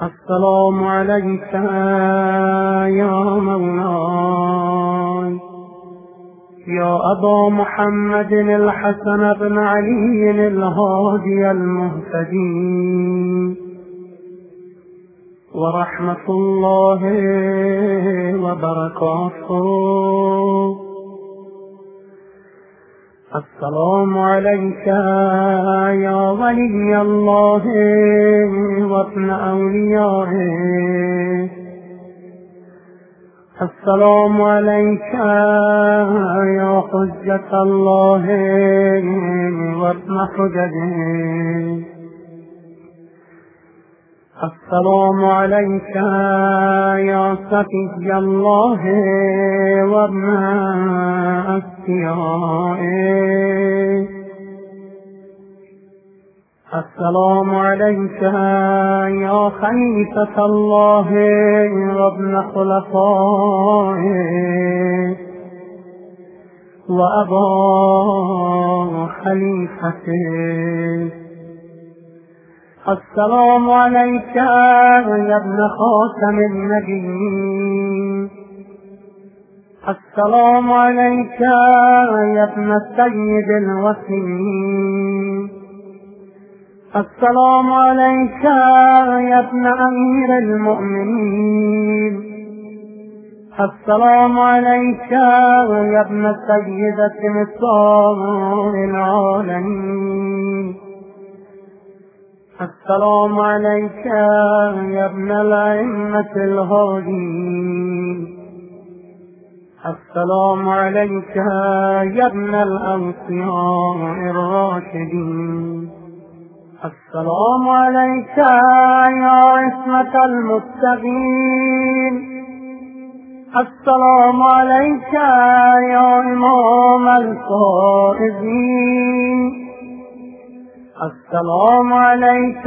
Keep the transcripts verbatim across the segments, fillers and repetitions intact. السلام عليك يا مولاي يا أبا محمد الحسن بن علي الهادي المهتدي ورحمة الله وبركاته. السلام عليك يا ولي الله وابن أوليائه، السلام عليك يا حجة الله وابن حجته، السلام عليك يا سفي الله وابن أسيائه، السلام عليك يا خليفة الله وابن خلفائه وأبا خليفته، السلام عليك يا ابن خاتم النبيين، السلام عليك يا ابن السيد الوسيم، السلام عليك يا ابن أمير المؤمنين، السلام عليك يا ابن سيدة نساء العالمين، السلام عليك يا ابن الأئمة الهادين، السلام عليك يا ابن الأوصياء الراشدين، السلام عليك يا عصمة المتقين، السلام عليك يا إمام الفائزين، السلام عليك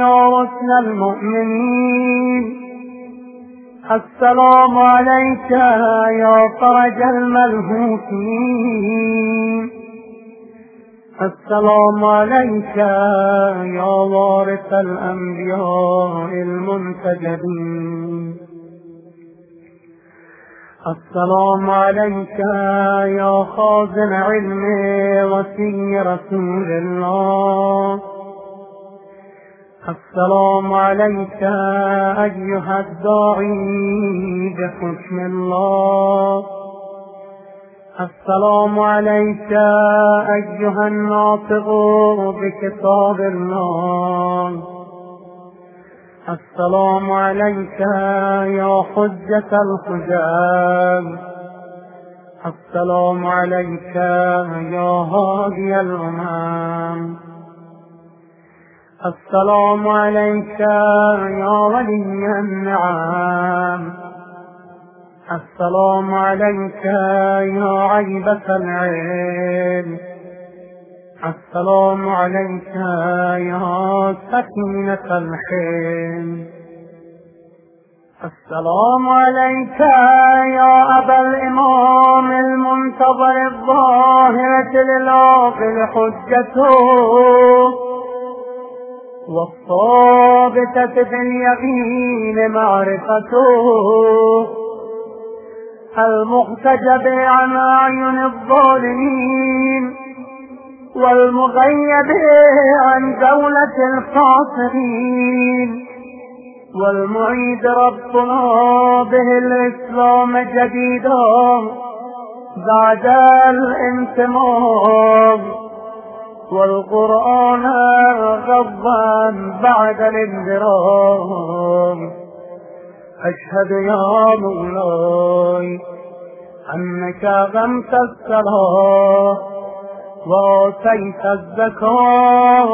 يا رسل المؤمنين، السلام عليك يا فرج الملهوفين، السلام عليك يا وارث الأنبياء المنتجبين، السلام عليك يا خازن علم وسي رسول الله، السلام عليك أيها الداعي بحكم الله، السلام عليك أيها الناطق بكتاب الله، السلام عليك يا حجة الحجاج، السلام عليك يا هادي الأمم، السلام عليك يا ولي النعم، السلام عليك يا عيبة العين، السلام عليك يا سكينة الحلم، السلام عليك يا أبا الإمام المنتظر الظاهرة للعاقل حجته والصابتة في اليقين معرفته المحتجب عن أعين الظالمين والمغيب عن دولة الفاسقين والمعيد ربنا به الإسلام جديدا بعد الانتمام والقرآن غضا بعد الانذرام. أشهد يا مولاي أنك أقمت الصلاة وآتيت الزكاة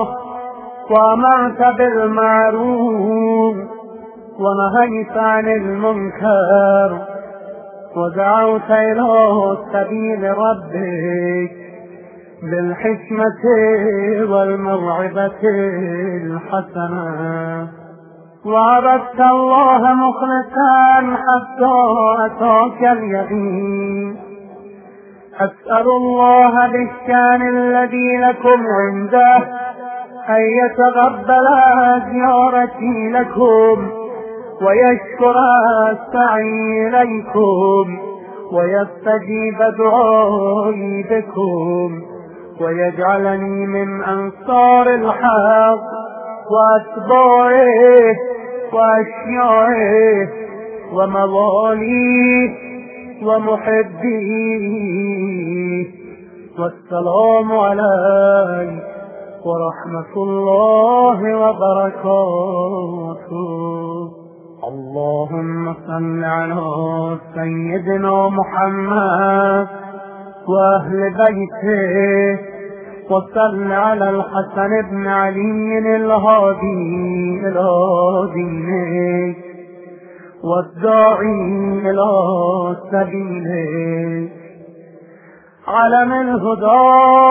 وأمرت بالمعروف ونهيت عن المنكر ودعوت إلى سبيل ربك بالحكمة والموعظة الحسنة وعبدت الله مخلصا حتى أتاك اليقين. أسأل الله بالشان الذي لكم عنده أن يتقبلها زيارتي لكم ويشكرها سعي إليكم ويستجيب دعائي بكم ويجعلني من أنصار الحق وأتباعه وأشياعه ومواليه ومحبيه. والسلام عليكم ورحمة الله وبركاته. اللهم صل على سيدنا محمد وأهل بيته وصل على الحسن بن علي الهادي إلى دينك والداعي إلى سبيلك، علم الهدى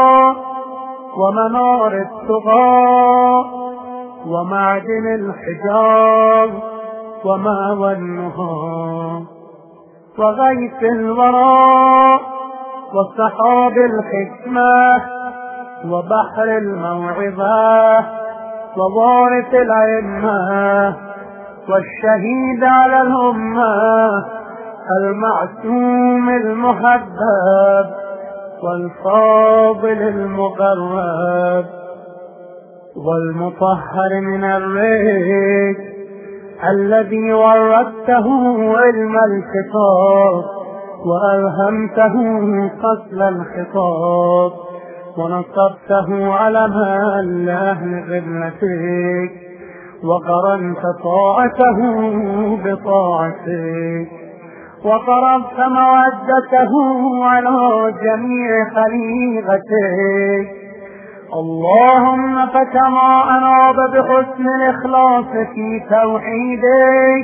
ومنار التقى ومعدن الحجاب ومأوى النهار وغيث الورى وسحاب الحكمة وبحر الموعظة ووارث الأئمة والشهيد على الأمة المعصوم المحبب والفاضل المقرب والمطهر من الريك الذي وردته علم الكتاب وألهمته قتل الخطاب ونصبته علما لأهل قبلتك وقرنت طاعته بطاعتك وفرضت مودته على جميع خليقتك. اللهم فكما أناب بحسن الإخلاص في توحيدك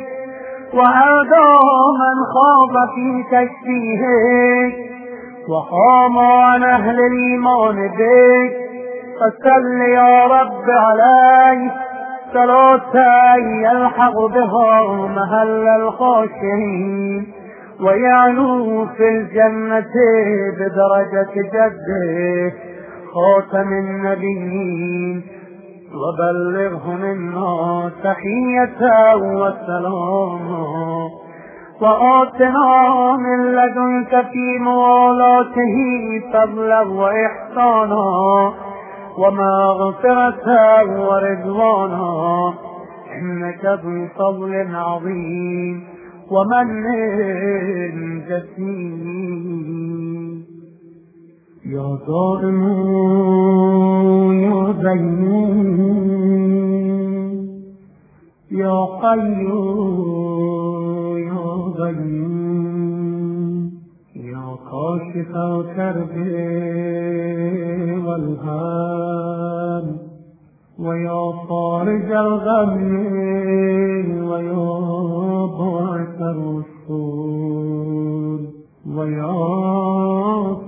وأردى من خاض في تشبيهك وقام عن أهل الإيمان بك، فسل يا رب عليه صلاة يلحق بها مهل الخاشعين ويعلو في الجنة بدرجة جده خاتم النبيين، وبلغه منا تحية وسلاما، وآتنا من لدنك في موالاته فضلا وإحسانا ومغفرة ورضوانا، إنك ذو فضل عظيم ومن جسيم. يا دائم يا دائم يا قيوم يا دائم يا كاشف الكرب والهم ويا فارج الغم ويا باعث الرسول ويا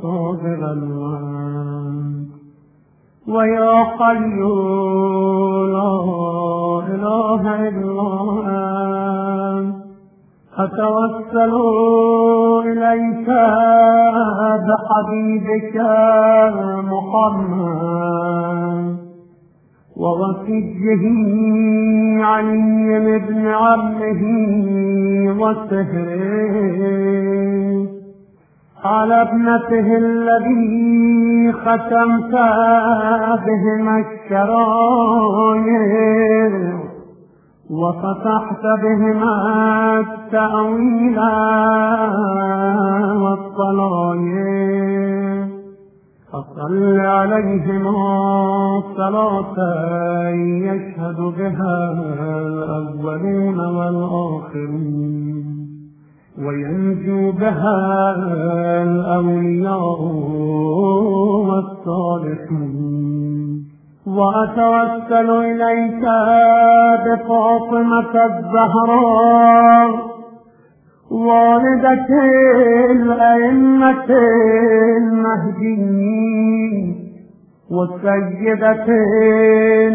صادق الوعد ويا حي لا إله إلا أنت، أتوسل إليك بحبيبك محمد ووصيه علي بن عمه وسهره على ابنته الذي ختمت بهما الشرايع وفتحت بهما التأويل والطلايع، فصل عليهما صلاة يشهد بها الأولون والآخرون وينجو بها الأولياء والصالحون. وأتوسل إليك بفاطمة الزهراء والدة الأئمة المهديين والسيدة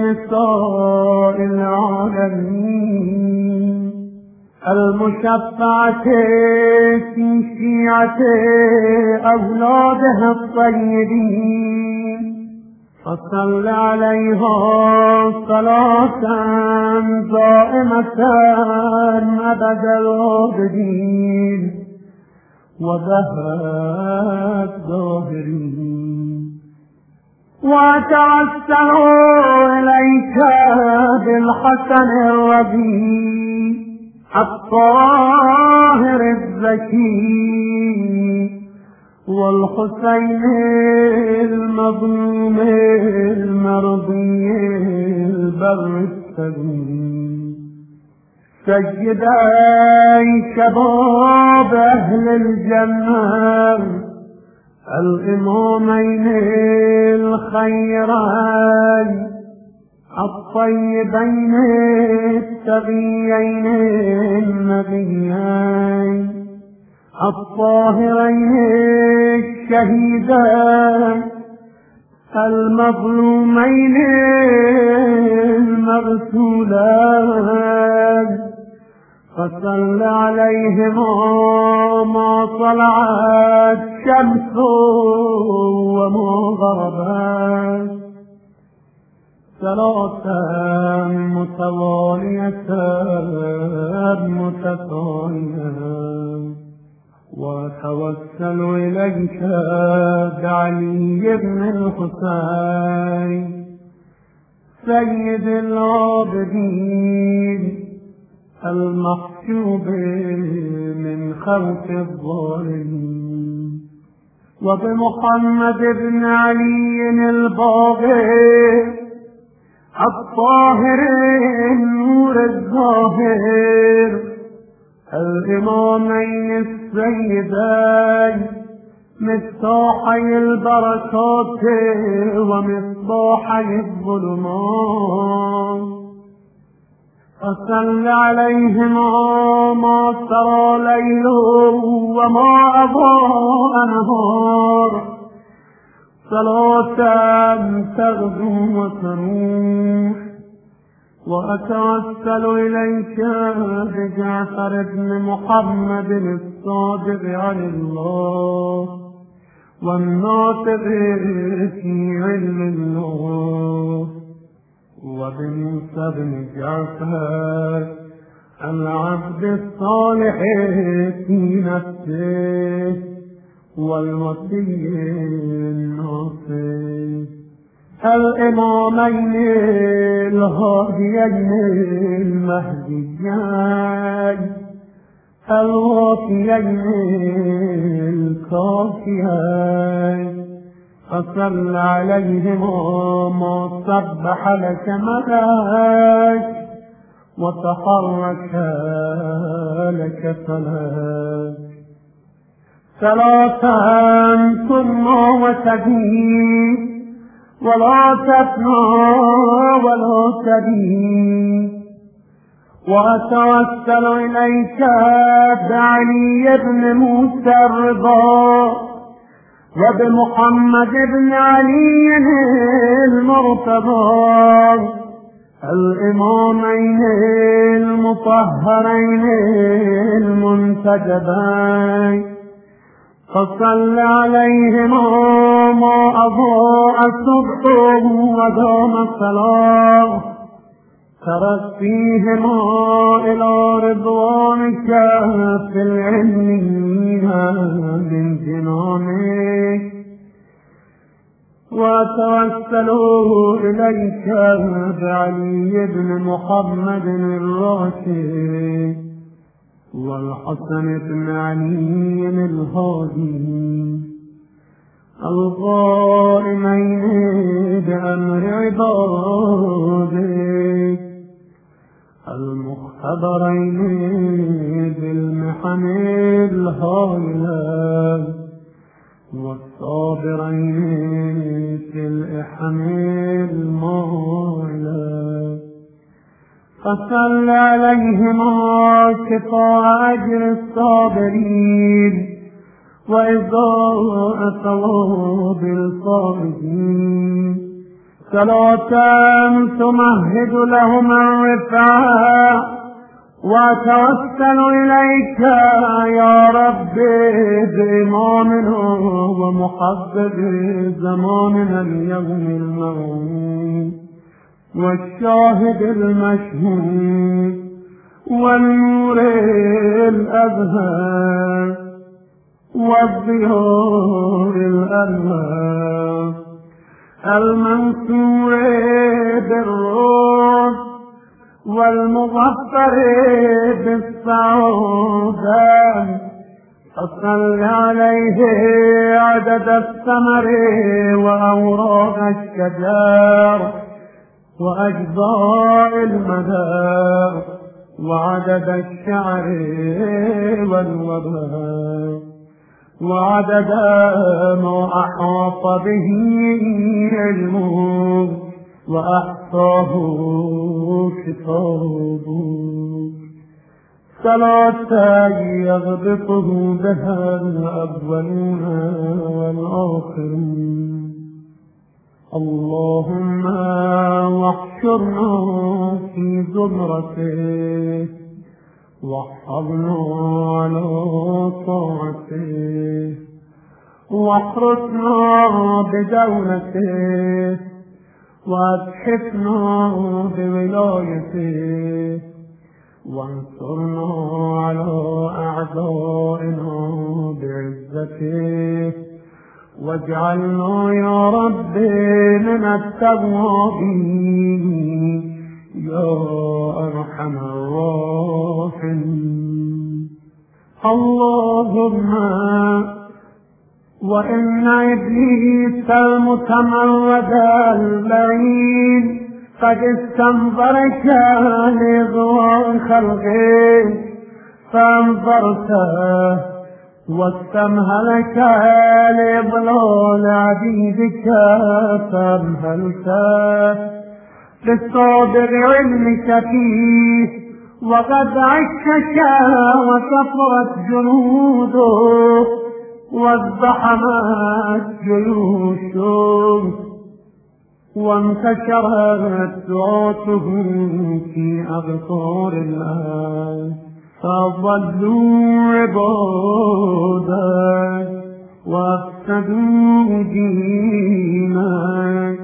نساء العالمين المشفعة في شيعة أولادها الطيبين، فصل عليها صلاة دائمة أبد العابدين وذهب ظاهرين وتوسل إليك بالحسن الربيع الطاهر الزكي والحسين المظلوم المرضي البر السليم سيدي شباب أهل الجنة الإمامين الخيرين الطيبين التقيين النبيين الطاهرين الشهيدان المظلومين المغسولان فصل عليهما ما طلعت شمس وما غربت صلاة متوالية متتالية وتوسل إليك بعلي بن الحسين سيد العابدين المحجوب من خلق الظالمين وبمحمد بن علي الباقر الطاهر النور الظاهر الإمامين السيدين مفتاحي البركات ومصباحي الظلمات فصل عليهما ما سرى ليل وما أضاء نهار صلاة تغدو وتروح وأتوسل إليك بجعفر بن محمد الصادق عن الله والناطق في علم الله وبموسى بن جعفر العبد الصالح في نفسه والوصي الناصح الإمامين الهاديين المهديين الوافيين الكافيين فصل عليهما ما سبح لك ملاك وتحرك لك فلاك صلاة ثم وتزيد ولا تفنى ولا تبين وأتوسل إليك بعلي بن موسى الرضا وبمحمد بن علي المرتضى الإمامين المطهرين المنتجبين فصل عليهما ما أضاء الصبح ودام الصلاة سرت فيهما إلى رضوانك في العلمين من جنانك وتوسلوا إليك بعلي بن محمد الراشد والحسن بن علي الهادي القائمين بأمر عباده المختبرين بالمحن الهائلة والصابرين في الإحن المائلة فصل عليهما شفاء أجر الصابرين وإضاء ثواب الصابرين صلاة تمهد لهما الرفعة وأتوسل إليك يا ربي بإمامنا ومحبب زماننا اليوم الموعود والشاهد المشهود والنور الأزهر والظهور الأزهر المنصور بالروح والمغفر بالسعودان أصل عليه عدد الثمر وأوراق الشجار وأجزاء المدار وعدد الشعر والوباء وعدد ما أحاط به علمه وأحصاه كتابه صلاة يغبطه بها الأولون والآخرون. اللهم واحشرنا في زمرته واحفظنا على طاعته واحرسنا بدولته وأتحفنا بولايته وانصرنا على أعدائنا بعزته واجعلنا يا رب من التوابين يا أرحم الراحمين. اللهم وإن إبليس المتمرد البعيد قد استنظرك لضوء خلقه فأنظرته واستمهلك لإضلال عبيدك فأمهلته بصادق علمك فيه وقد عكك وكفرت جنوده وازدحمت جيوشه وانتشرت دعاته في أبصار الأرض فضلوا عبادك وافسدوا دينك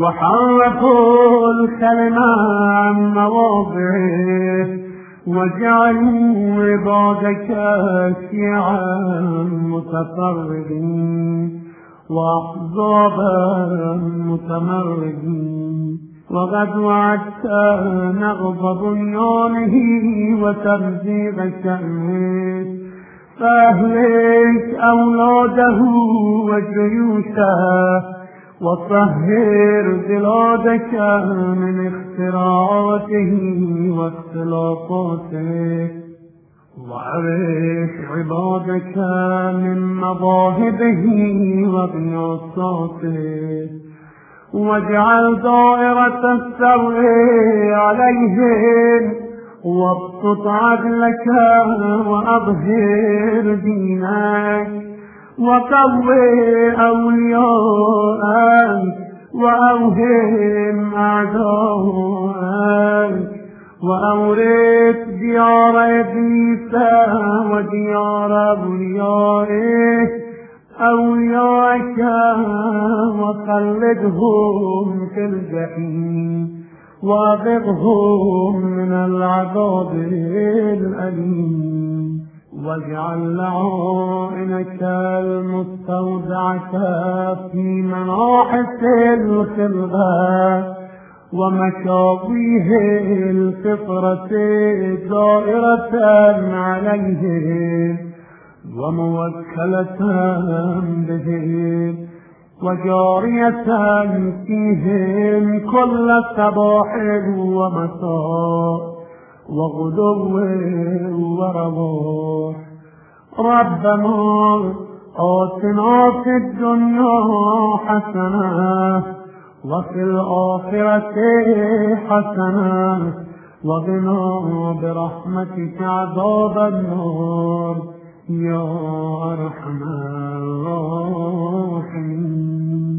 وحرفوا الكلمة عن مواضعه وجعلوا عبادك شيعا متفرقين وأحزابا متمردين وقد وعدت نغض بنيانه وتمزيق شأنه فأهلك أولاده وجيوشه وطهر بلادك من اختراعاته واختلافاته وعرف عبادك من مواهبه وابياصاته واجعل دائرة السوء عليهم وابسط عدلك وأظهر دينك وقوّ أولياءك وأوهم أعداءك وأورث ديار إبليس وديار أوليائه أوليائك وقلدهم في الجحيم وأذقهم من العذاب الأليم. واجعل لعائنك المستودعة في مناحس الخلقة ومشاويه الفطرة دائرة عليه وموكلة به وجارية فيهم كل صباح ومساء وغدو ورباح. ربنا آتنا في الدنيا حسنة وفي الآخرة حسنة وقنا برحمتك عذاب النار يا أرحم الراحمين.